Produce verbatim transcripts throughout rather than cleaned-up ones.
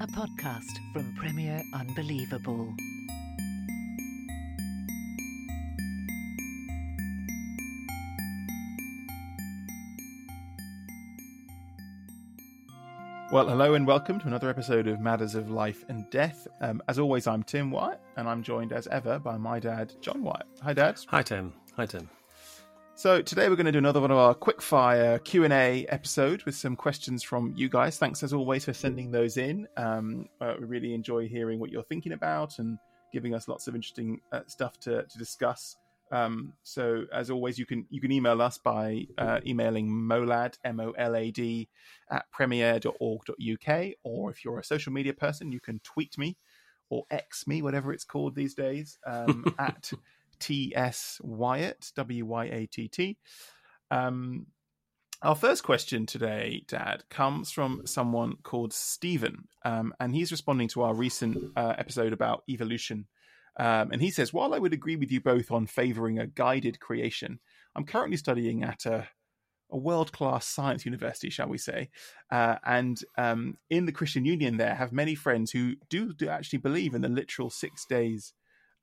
A podcast from Premier Unbelievable. Well, hello and welcome to another episode of Matters of Life and Death. Um, as always, I'm Tim Wyatt, and I'm joined as ever by my dad, John Wyatt. Hi, Dad. Hi, Tim. Hi, Tim. So today we're going to do another one of our quickfire Q and A episode with some questions from you guys. Thanks as always for sending those in. Um, uh, we really enjoy hearing what you're thinking about and giving us lots of interesting uh, stuff to, to discuss. Um, so as always, you can you can email us by uh, emailing molad, M O L A D, at premier dot org dot U K. Or if you're a social media person, you can tweet me or X me, whatever it's called these days, um, at... T S Wyatt, W Y A T T. Um, our first question today, Dad, comes from someone called Stephen, um, and he's responding to our recent uh, episode about evolution. Um, and he says, while I would agree with you both on favouring a guided creation, I'm currently studying at a, a world-class science university, shall we say, uh, and um, in the Christian Union there have many friends who do, do actually believe in the literal six days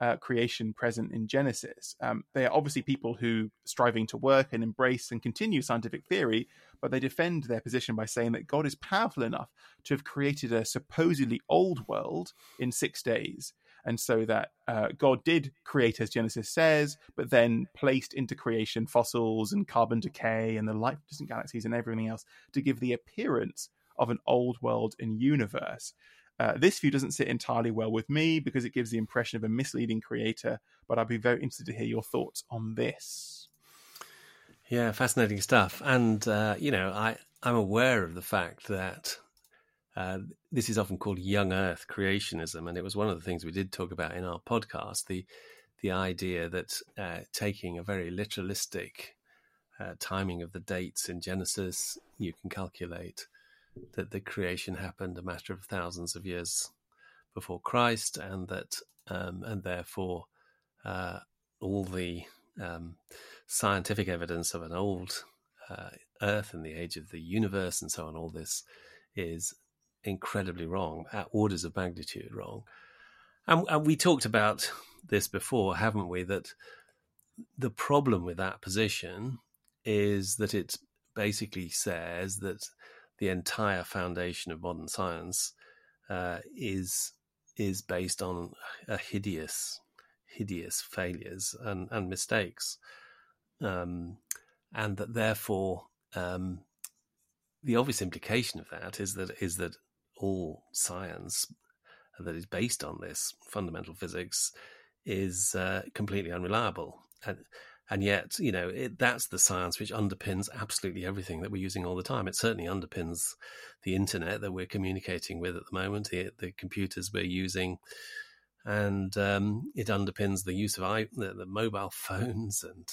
Uh, creation present in Genesis. Um, they are obviously people who striving to work and embrace and continue scientific theory, but they defend their position by saying that God is powerful enough to have created a supposedly old world in six days. And so that uh, God did create, as Genesis says, but then placed into creation fossils and carbon decay and the light-distant galaxies and everything else to give the appearance of an old world and universe. Uh, this view doesn't sit entirely well with me because it gives the impression of a misleading creator, but I'd be very interested to hear your thoughts on this. Yeah, fascinating stuff. And, uh, you know, I, I'm aware of the fact that uh, this is often called young earth creationism. And it was one of the things we did talk about in our podcast, the the idea that uh, taking a very literalistic uh, timing of the dates in Genesis, you can calculate that the creation happened a matter of thousands of years before Christ, and that um, and therefore uh, all the um, scientific evidence of an old uh, Earth and the age of the universe and so on, all this is incredibly wrong, at orders of magnitude wrong. And, and we talked about this before, haven't we, that the problem with that position is that it basically says that the entire foundation of modern science uh, is is based on a hideous, hideous failures and, and mistakes, um, and that therefore um, the obvious implication of that is that is that all science that is based on this fundamental physics is uh, completely unreliable, and and yet, you know, it, that's the science which underpins absolutely everything that we're using all the time. It certainly underpins the internet that we're communicating with at the moment, the, the computers we're using, and um, it underpins the use of I, the, the mobile phones and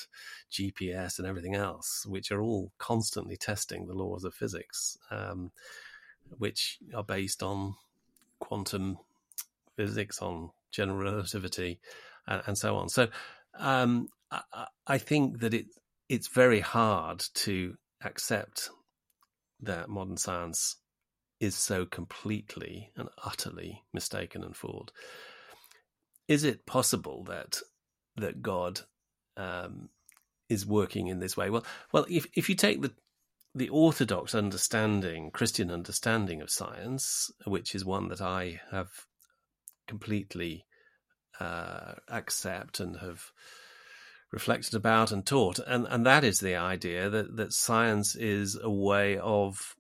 G P S and everything else, which are all constantly testing the laws of physics, um, which are based on quantum physics, on general relativity, and, and so on. So, um, I, I think that it it's very hard to accept that modern science is so completely and utterly mistaken and fooled. Is it possible that that God um, is working in this way? Well, well, if if you take the the orthodox understanding, Christian understanding of science, which is one that I have completely uh, accept and have reflected about and taught. And, and that is the idea that, that science is a way of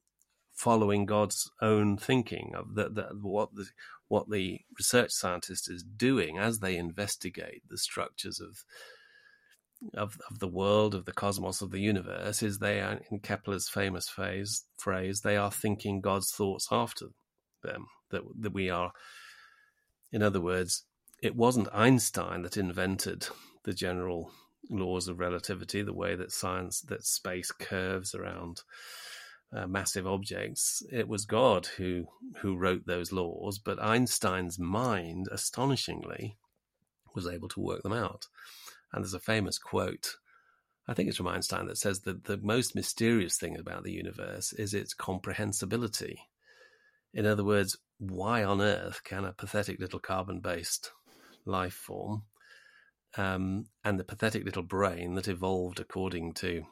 following God's own thinking, of that, that what the what the research scientist is doing as they investigate the structures of of of the world, of the cosmos, of the universe, is they are, in Kepler's famous phrase, phrase they are thinking God's thoughts after them. That, that we are, in other words, it wasn't Einstein that invented the general laws of relativity, the way that science, that space curves around Uh, massive objects. It was God who who wrote those laws, but Einstein's mind, astonishingly, was able to work them out. And there's a famous quote, I think it's from Einstein, that says that the most mysterious thing about the universe is its comprehensibility. In other words, why on earth can a pathetic little carbon-based life form um, and the pathetic little brain that evolved according to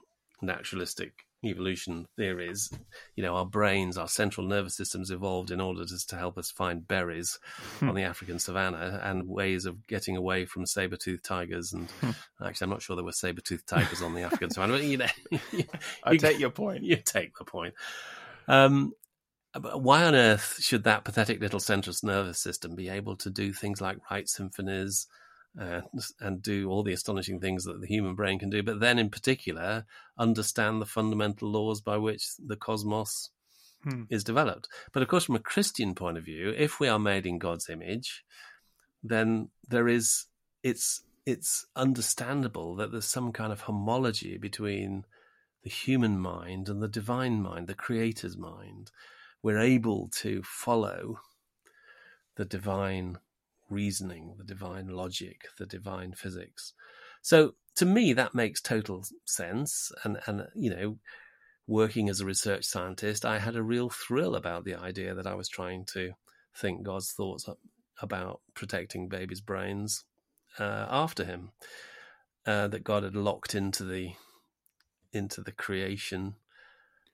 naturalistic evolution theories, you know, our brains, our central nervous systems evolved in order to, to help us find berries hmm. on the African savannah and ways of getting away from saber-toothed tigers. And hmm. actually, I'm not sure there were saber-toothed tigers on the African savannah. But, you know, you, I you, take your point. You take the point. Um, but why on earth should that pathetic little central nervous system be able to do things like write symphonies and, and do all the astonishing things that the human brain can do, but then in particular understand the fundamental laws by which the cosmos hmm. is developed? But of course, from a Christian point of view, if we are made in God's image, then there is it's it's understandable that there's some kind of homology between the human mind and the divine mind, the creator's mind. We're able to follow the divine reasoning, the divine logic, the divine physics. So to me, that makes total sense. And, and you know, working as a research scientist, I had a real thrill about the idea that I was trying to think God's thoughts about protecting babies' brains uh, after him, uh, that God had locked into the into the creation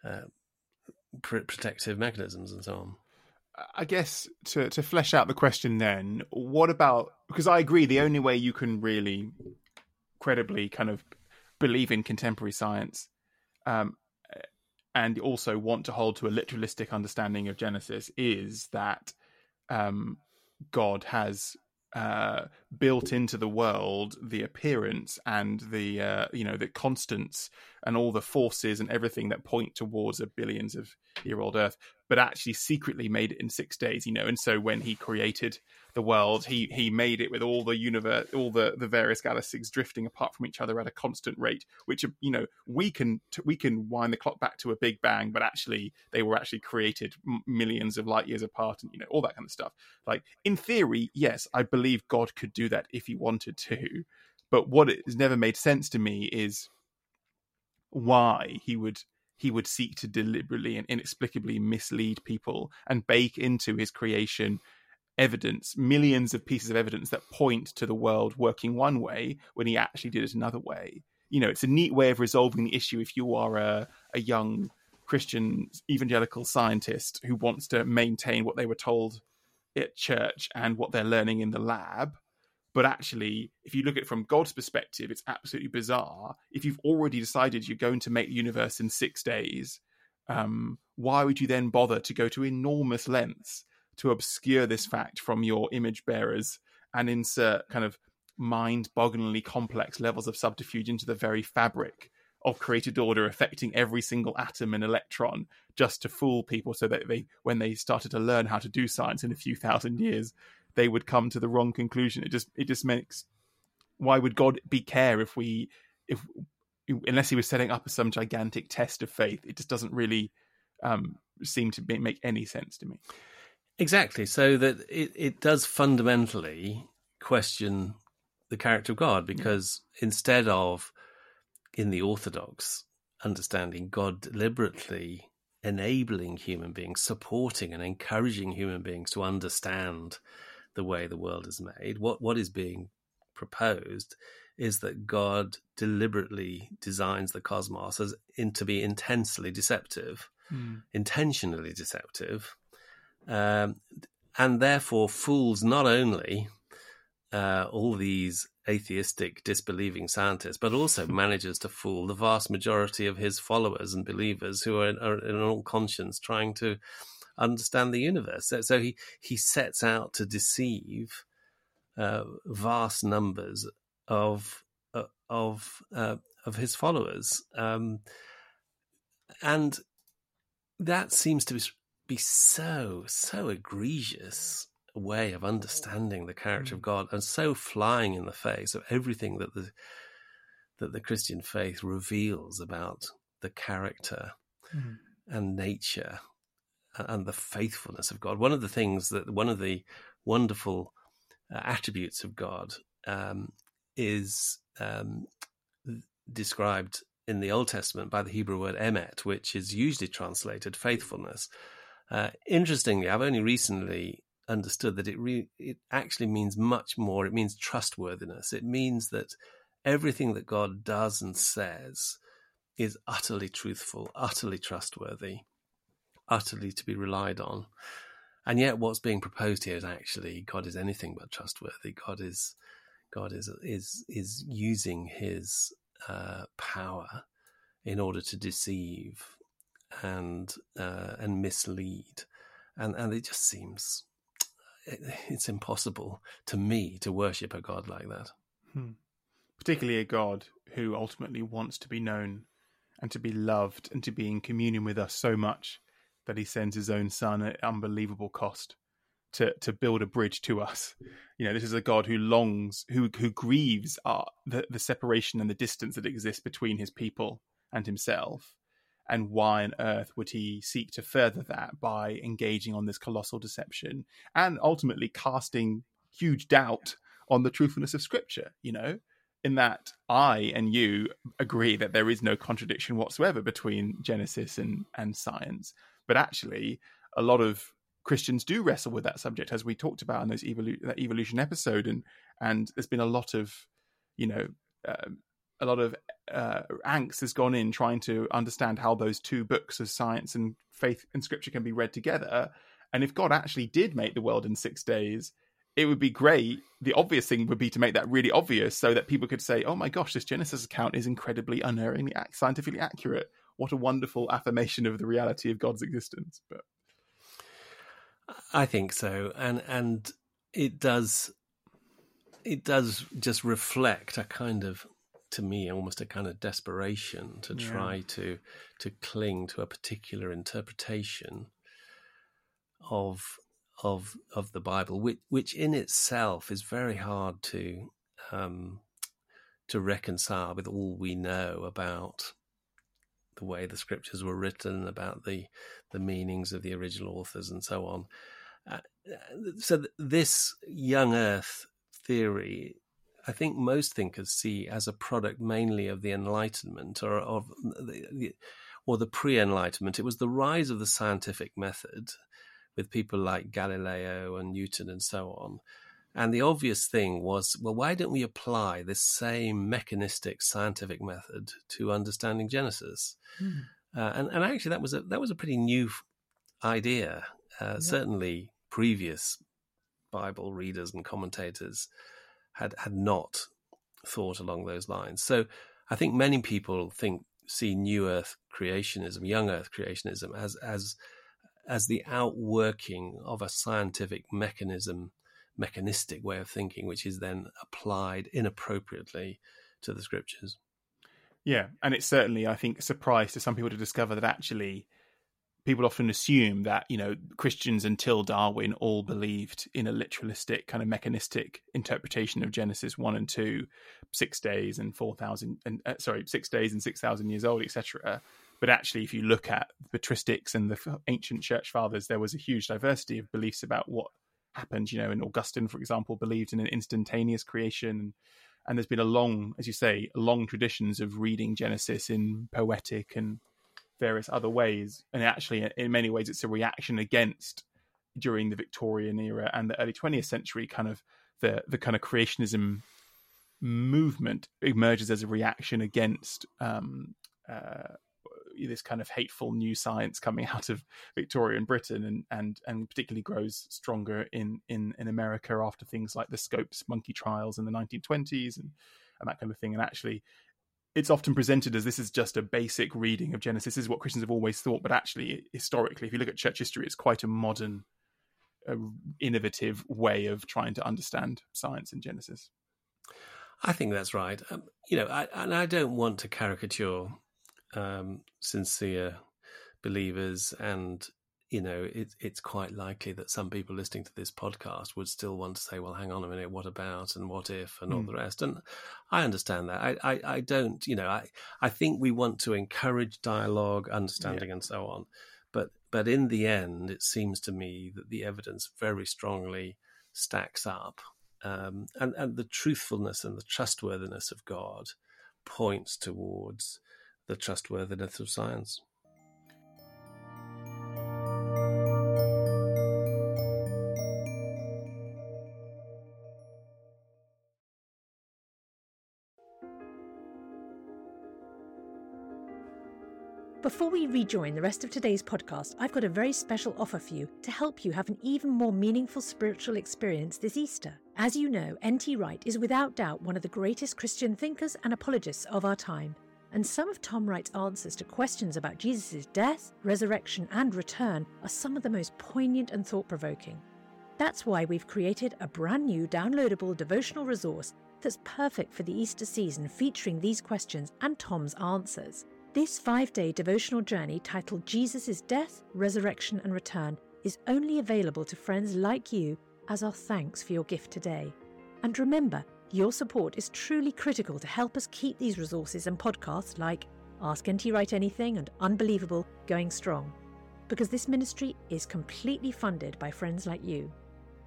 uh, pr- protective mechanisms and so on. I guess to, to flesh out the question then, what about, because I agree the only way you can really credibly kind of believe in contemporary science um, and also want to hold to a literalistic understanding of Genesis is that um, God has uh, built into the world the appearance and the, uh, you know, the constants and all the forces and everything that point towards a billions of year old Earth, but actually secretly made it in six days, you know. And so when he created the world, he he made it with all the universe, all the, the various galaxies drifting apart from each other at a constant rate, which, you know, we can we can wind the clock back to a big bang, but actually they were actually created millions of light years apart and, you know, all that kind of stuff. Like, in theory, yes, I believe God could do that if he wanted to, but what it has never made sense to me is why he would he would seek to deliberately and inexplicably mislead people and bake into his creation evidence, millions of pieces of evidence that point to the world working one way when he actually did it another way. You know, it's a neat way of resolving the issue if you are a, a young Christian evangelical scientist who wants to maintain what they were told at church and what they're learning in the lab. But actually, if you look at it from God's perspective, it's absolutely bizarre. If you've already decided you're going to make the universe in six days, um, why would you then bother to go to enormous lengths to obscure this fact from your image bearers and insert kind of mind-bogglingly complex levels of subterfuge into the very fabric of created order, affecting every single atom and electron, just to fool people so that they, when they started to learn how to do science in a few thousand years, they would come to the wrong conclusion. It just it just makes, why would God be care if we, if unless he was setting up some gigantic test of faith? It just doesn't really um, seem to be, make any sense to me. Exactly. So that it, it does fundamentally question the character of God, because yeah. instead of, in the Orthodox understanding, God deliberately enabling human beings, supporting and encouraging human beings to understand the way the world is made, what what is being proposed is that God deliberately designs the cosmos as in, to be intensely deceptive, mm. intentionally deceptive, um, and therefore fools not only uh, all these atheistic, disbelieving scientists, but also manages to fool the vast majority of his followers and believers who are in, are in all conscience trying to understand the universe. So, so he, he sets out to deceive uh, vast numbers of uh, of uh, of his followers, um, and that seems to be, be so so egregious way of understanding the character of God, and so flying in the face of everything that the that the Christian faith reveals about the character mm. and nature and the faithfulness of God. One of the things that one of the wonderful uh, attributes of God um, is um, described in the Old Testament by the Hebrew word emet, which is usually translated faithfulness. Uh, interestingly, I've only recently understood that it re- it actually means much more. It means trustworthiness. It means that everything that God does and says is utterly truthful, utterly trustworthy, utterly to be relied on. And yet what's being proposed here is actually God is anything but trustworthy. God is God is is is using his uh, power in order to deceive and uh, and mislead. And and it just seems it's impossible to me to worship a God like that. Hmm. Particularly a God who ultimately wants to be known and to be loved and to be in communion with us so much that he sends his own son at unbelievable cost to, to build a bridge to us. You know, this is a God who longs, who who grieves our, the, the separation and the distance that exists between his people and himself. And why on earth would he seek to further that by engaging on this colossal deception and ultimately casting huge doubt on the truthfulness of Scripture, you know, in that I and you agree that there is no contradiction whatsoever between Genesis and, and science. But actually, a lot of Christians do wrestle with that subject, as we talked about in those evolu- that evolution episode. And, and there's been a lot of, you know... Um, a lot of uh, angst has gone in trying to understand how those two books of science and faith and scripture can be read together. And if God actually did make the world in six days, it would be great. The obvious thing would be to make that really obvious so that people could say, oh my gosh, this Genesis account is incredibly unerringly scientifically accurate. What a wonderful affirmation of the reality of God's existence. But I think so. And, and it does, it does just reflect a kind of, to me, almost a kind of desperation to yeah. try to to cling to a particular interpretation of of of the Bible, which which in itself is very hard to um, to reconcile with all we know about the way the scriptures were written, about the the meanings of the original authors, and so on. Uh, so th- this young Earth theory, I think most thinkers see as a product mainly of the Enlightenment or of the, or the pre-Enlightenment. It was the rise of the scientific method with people like Galileo and Newton and so on. And the obvious thing was, well, why don't we apply this same mechanistic scientific method to understanding Genesis? Mm. Uh, and, and actually, that was a that was a pretty new idea. Uh, yeah. Certainly, previous Bible readers and commentators had had not thought along those lines. So I think many people think see New Earth creationism, young Earth creationism, as as as the outworking of a scientific mechanism, mechanistic way of thinking, which is then applied inappropriately to the scriptures. Yeah, and it's certainly, I think, a surprise to some people to discover that actually people often assume that, you know, Christians until Darwin all believed in a literalistic kind of mechanistic interpretation of Genesis one and two, six days and four thousand, and uh, sorry, six days and six thousand years old, et cetera. But actually, if you look at the patristics and the ancient church fathers, there was a huge diversity of beliefs about what happened, you know, and Augustine, for example, believed in an instantaneous creation. And there's been a long, as you say, long traditions of reading Genesis in poetic and various other ways, and actually in many ways it's a reaction against, during the Victorian era and the early twentieth century, kind of the the kind of creationism movement emerges as a reaction against um uh this kind of hateful new science coming out of Victorian Britain, and and and particularly grows stronger in in in America after things like the Scopes monkey trials in the nineteen twenties and and that kind of thing. And actually, it's often presented as this is just a basic reading of Genesis. This is what Christians have always thought, but actually, historically, if you look at church history, it's quite a modern, uh, innovative way of trying to understand science in Genesis. I think that's right. Um, you know, I, and I don't want to caricature um, sincere believers, and you know, it, it's quite likely that some people listening to this podcast would still want to say, well, hang on a minute, what about and what if and all mm. the rest. And I understand that. I, I, I don't, you know, I, I think we want to encourage dialogue, understanding yeah. and so on. But but in the end, it seems to me that the evidence very strongly stacks up. Um, and, and the truthfulness and the trustworthiness of God points towards the trustworthiness of science. Before we rejoin the rest of today's podcast, I've got a very special offer for you to help you have an even more meaningful spiritual experience this Easter. As you know, N T Wright is without doubt one of the greatest Christian thinkers and apologists of our time. And some of Tom Wright's answers to questions about Jesus' death, resurrection and return are some of the most poignant and thought-provoking. That's why we've created a brand new downloadable devotional resource that's perfect for the Easter season, featuring these questions and Tom's answers. This five-day devotional journey titled Jesus' Death, Resurrection and Return is only available to friends like you as our thanks for your gift today. And remember, your support is truly critical to help us keep these resources and podcasts like Ask N T Wright Anything and Unbelievable going strong, because this ministry is completely funded by friends like you.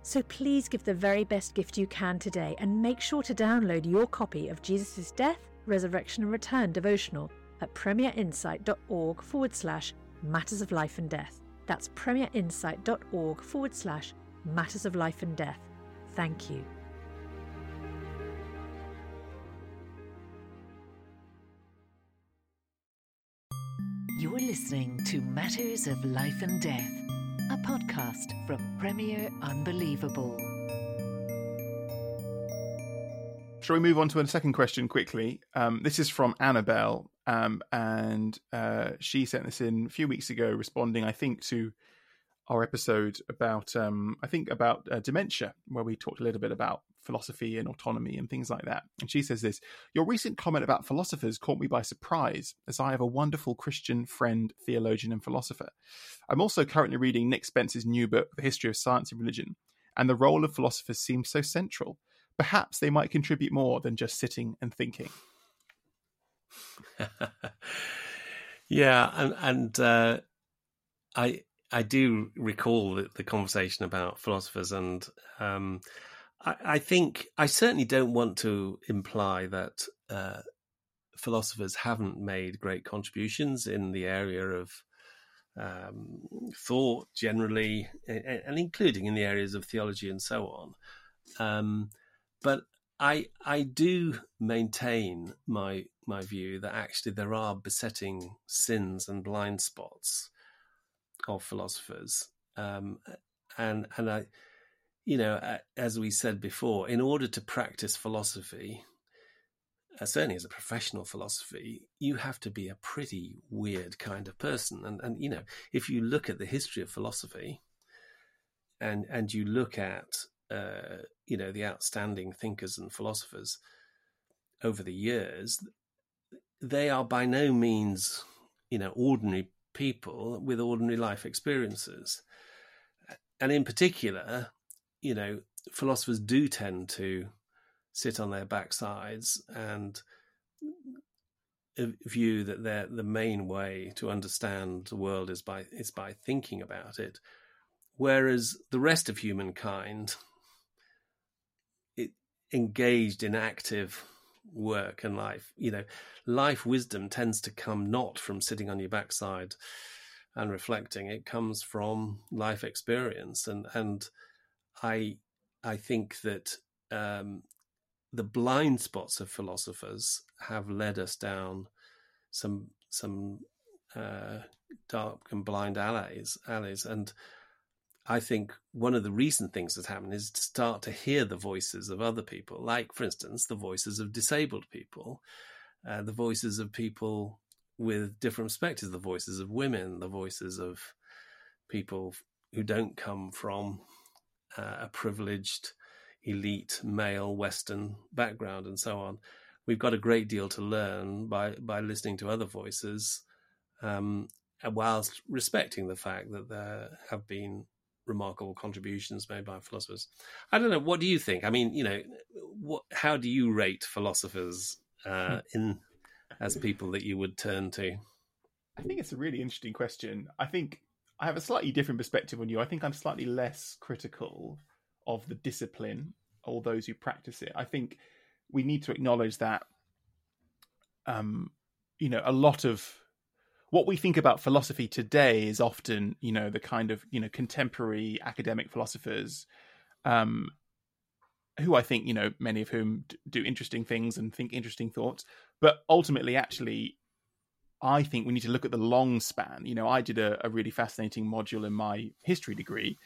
So please give the very best gift you can today and make sure to download your copy of Jesus' Death, Resurrection and Return devotional at premierinsight.org forward slash matters of life and death. That's premierinsight.org forward slash matters of life and death. Thank you. You're listening to Matters of Life and Death, a podcast from Premier Unbelievable. Shall we move on to a second question quickly? Um, this is from Annabelle. Um, and uh, she sent this in a few weeks ago, responding, I think, to our episode about, um, I think, about uh, dementia, where we talked a little bit about philosophy and autonomy and things like that. And she says this: your recent comment about philosophers caught me by surprise, as I have a wonderful Christian friend, theologian and philosopher. I'm also currently reading Nick Spence's new book, The History of Science and Religion, and the role of philosophers seems so central. Perhaps they might contribute more than just sitting and thinking. yeah, and and uh, I I do recall the, the conversation about philosophers, and um, I, I think I certainly don't want to imply that uh, philosophers haven't made great contributions in the area of um, thought generally, and, and including in the areas of theology and so on. Um, but I I do maintain my my view that actually there are besetting sins and blind spots of philosophers, um, and and I, you know, as we said before, in order to practice philosophy, uh, certainly as a professional philosophy, you have to be a pretty weird kind of person, and and you know, if you look at the history of philosophy, and and you look at Uh, you know, the outstanding thinkers and philosophers over the years, they are by no means, you know, ordinary people with ordinary life experiences. And in particular, you know, philosophers do tend to sit on their backsides and view that they're the main way to understand the world is by is by thinking about it, whereas the rest of humankind engaged in active work and life. You know, life wisdom tends to come not from sitting on your backside and reflecting. It comes from life experience. And and I I think that um, the blind spots of philosophers have led us down some some uh, dark and blind alleys, alleys. And I think one of the recent things that's happened is to start to hear the voices of other people, like, for instance, the voices of disabled people, uh, the voices of people with different perspectives, the voices of women, the voices of people who don't come from uh, a privileged, elite, male, Western background and so on. We've got a great deal to learn by, by listening to other voices, um, whilst respecting the fact that there have been remarkable contributions made by philosophers. I don't know. What do you think? I mean, you know, what, how do you rate philosophers uh, in as people that you would turn to? I think it's a really interesting question. I think I have a slightly different perspective on you. I think I'm slightly less critical of the discipline or those who practice it. I think we need to acknowledge that, um, you know, a lot of what we think about philosophy today is often, you know, the kind of, you know, contemporary academic philosophers, um, who I think, you know, many of whom do interesting things and think interesting thoughts. But ultimately, actually, I think we need to look at the long span. You know, I did a, a really fascinating module in my history degree,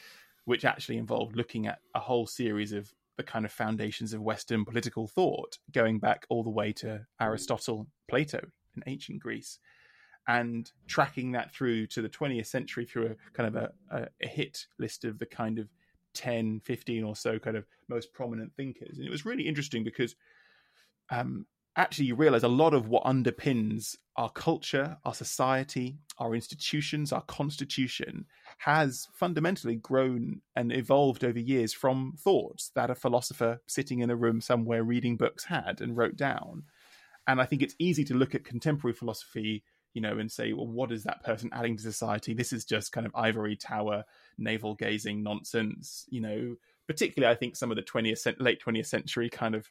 which actually involved looking at a whole series of the kind of foundations of Western political thought, going back all the way to Aristotle, Plato in ancient Greece, and tracking that through to the twentieth century through a kind of a, a hit list of the kind of ten, fifteen or so kind of most prominent thinkers. And it was really interesting because um, actually you realize a lot of what underpins our culture, our society, our institutions, our constitution has fundamentally grown and evolved over years from thoughts that a philosopher sitting in a room somewhere reading books had and wrote down. And I think it's easy to look at contemporary philosophy, you know, and say, well, what is that person adding to society? This is just kind of ivory tower, navel gazing nonsense, you know, particularly I think some of the twentieth, late twentieth century kind of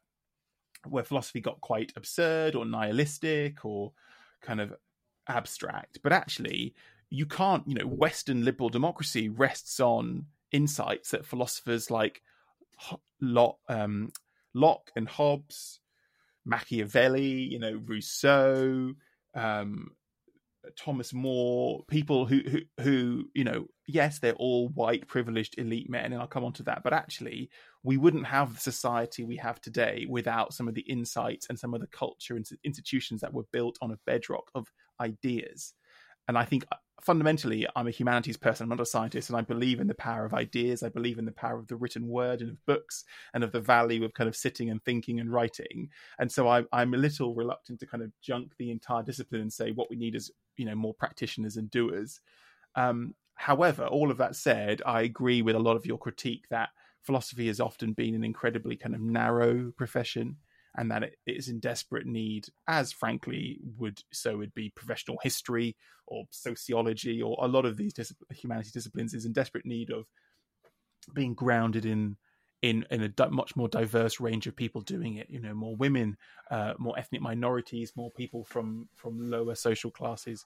where philosophy got quite absurd or nihilistic or kind of abstract. But actually you can't, you know, Western liberal democracy rests on insights that philosophers like Locke, um, Locke and Hobbes, Machiavelli, you know, Rousseau, um, Thomas More, people who, who, who, you know, yes, they're all white, privileged, elite men, and I'll come on to that, but actually we wouldn't have the society we have today without some of the insights and some of the culture and institutions that were built on a bedrock of ideas. And I think fundamentally I'm a humanities person, I'm not a scientist, and I believe in the power of ideas. I believe in the power of the written word and of books and of the value of kind of sitting and thinking and writing. And so I, I'm a little reluctant to kind of junk the entire discipline and say what we need is, you know, more practitioners and doers. Um, however, all of that said, I agree with a lot of your critique that philosophy has often been an incredibly kind of narrow profession, and that it is in desperate need, as frankly would so would be professional history or sociology or a lot of these dis- humanities disciplines, is in desperate need of being grounded in in, in a di- much more diverse range of people doing it. You know, more women, uh, more ethnic minorities, more people from from lower social classes,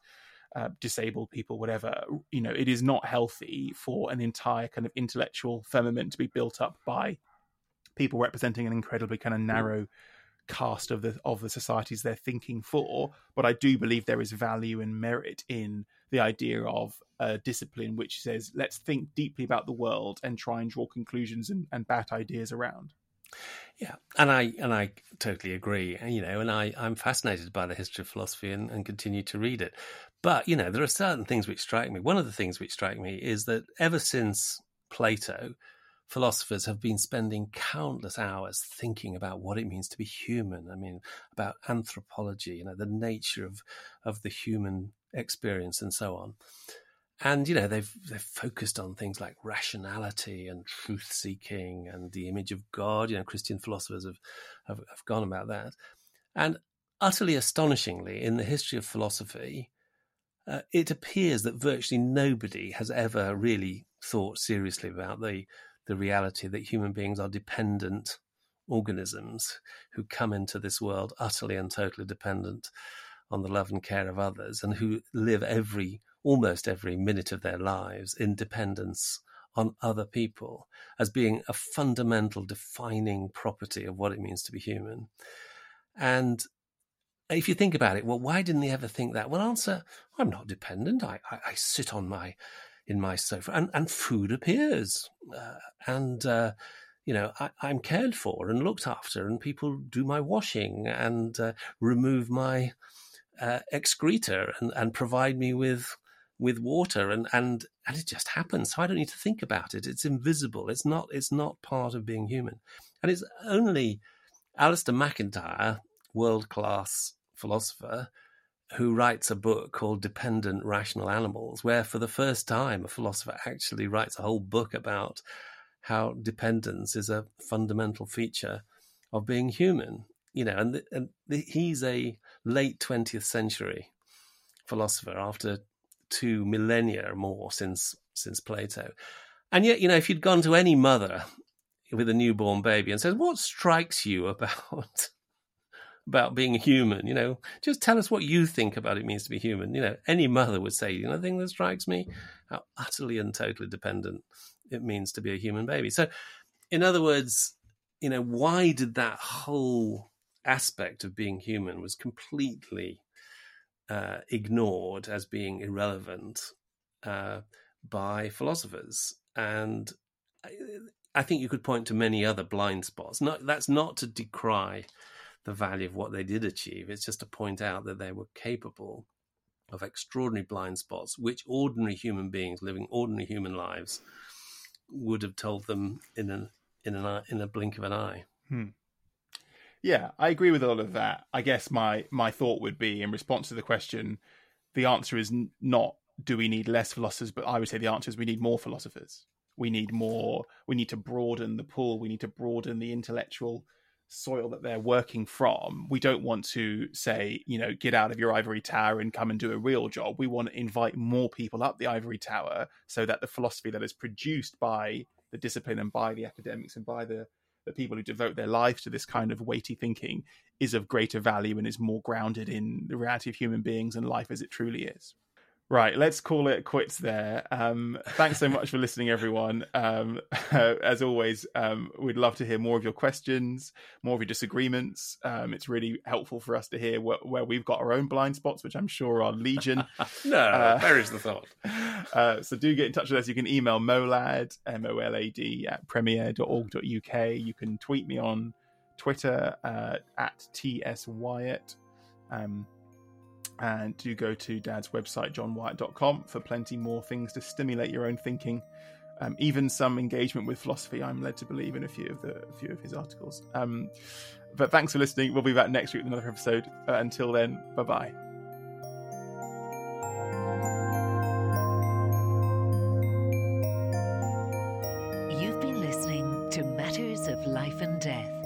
uh, disabled people, whatever. You know, it is not healthy for an entire kind of intellectual firmament to be built up by people representing an incredibly kind of narrow cast of the of the societies they're thinking for. But I do believe there is value and merit in the idea of a discipline which says, let's think deeply about the world and try and draw conclusions and, and bat ideas around. Yeah, and I and I totally agree. You know, and I, I'm fascinated by the history of philosophy and, and continue to read it. But, you know, there are certain things which strike me. One of the things which strike me is that ever since Plato, philosophers have been spending countless hours thinking about what it means to be human. I mean, about anthropology, you know, the nature of, of the human experience and so on. And, you know, they've, they've focused on things like rationality and truth-seeking and the image of God. You know, Christian philosophers have, have, have gone about that. And utterly astonishingly, in the history of philosophy, uh, it appears that virtually nobody has ever really thought seriously about the the reality that human beings are dependent organisms who come into this world utterly and totally dependent on the love and care of others, and who live every, almost every minute of their lives in dependence on other people, as being a fundamental defining property of what it means to be human. And if you think about it, well, why didn't they ever think that? Well, answer, I'm not dependent. I, I, I sit on my, in my sofa and, and food appears. Uh, and, uh, you know, I, I'm cared for and looked after, and people do my washing and uh, remove my uh, excreta and, and provide me with with water, and, and and it just happens. So I don't need to think about it. It's invisible. It's not it's not part of being human. And it's only Alistair MacIntyre, world-class philosopher, who writes a book called Dependent Rational Animals, where for the first time a philosopher actually writes a whole book about how dependence is a fundamental feature of being human. You know, and, the, and the, he's a late twentieth century philosopher after two millennia or more since since Plato. And yet, you know, if you'd gone to any mother with a newborn baby and said, what strikes you about about being human? You know, just tell us what you think about it means to be human. You know, any mother would say, you know, the thing that strikes me, how utterly and totally dependent it means to be a human baby. So, in other words, you know, why did that whole aspect of being human was completely Uh, ignored as being irrelevant uh, by philosophers? And I, I think you could point to many other blind spots. Not, that's not to decry the value of what they did achieve. It's just to point out that they were capable of extraordinary blind spots, which ordinary human beings living ordinary human lives would have told them in an in an in a blink of an eye. Hmm. Yeah, I agree with all of that. I guess my, my thought would be, in response to the question, the answer is n- not do we need less philosophers, but I would say the answer is we need more philosophers. We need more, we need to broaden the pool, we need to broaden the intellectual soil that they're working from. We don't want to say, you know, get out of your ivory tower and come and do a real job. We want to invite more people up the ivory tower so that the philosophy that is produced by the discipline and by the academics and by the the people who devote their lives to this kind of weighty thinking is of greater value and is more grounded in the reality of human beings and life as it truly is. Right, let's call it quits there. Um, thanks so much for listening, everyone. Um, uh, as always, um, we'd love to hear more of your questions, more of your disagreements. Um, it's really helpful for us to hear wh- where we've got our own blind spots, which I'm sure are legion. no, uh, there is the thought. Uh, so do get in touch with us. You can email molad, M O L A D, at premier dot org dot U K. You can tweet me on Twitter uh, at T S Wyatt. Um, And do go to Dad's website, john white dot com, for plenty more things to stimulate your own thinking, um, even some engagement with philosophy. I'm led to believe in a few of the a few of his articles. Um, but thanks for listening. We'll be back next week with another episode. Uh, until then, bye bye. You've been listening to Matters of Life and Death.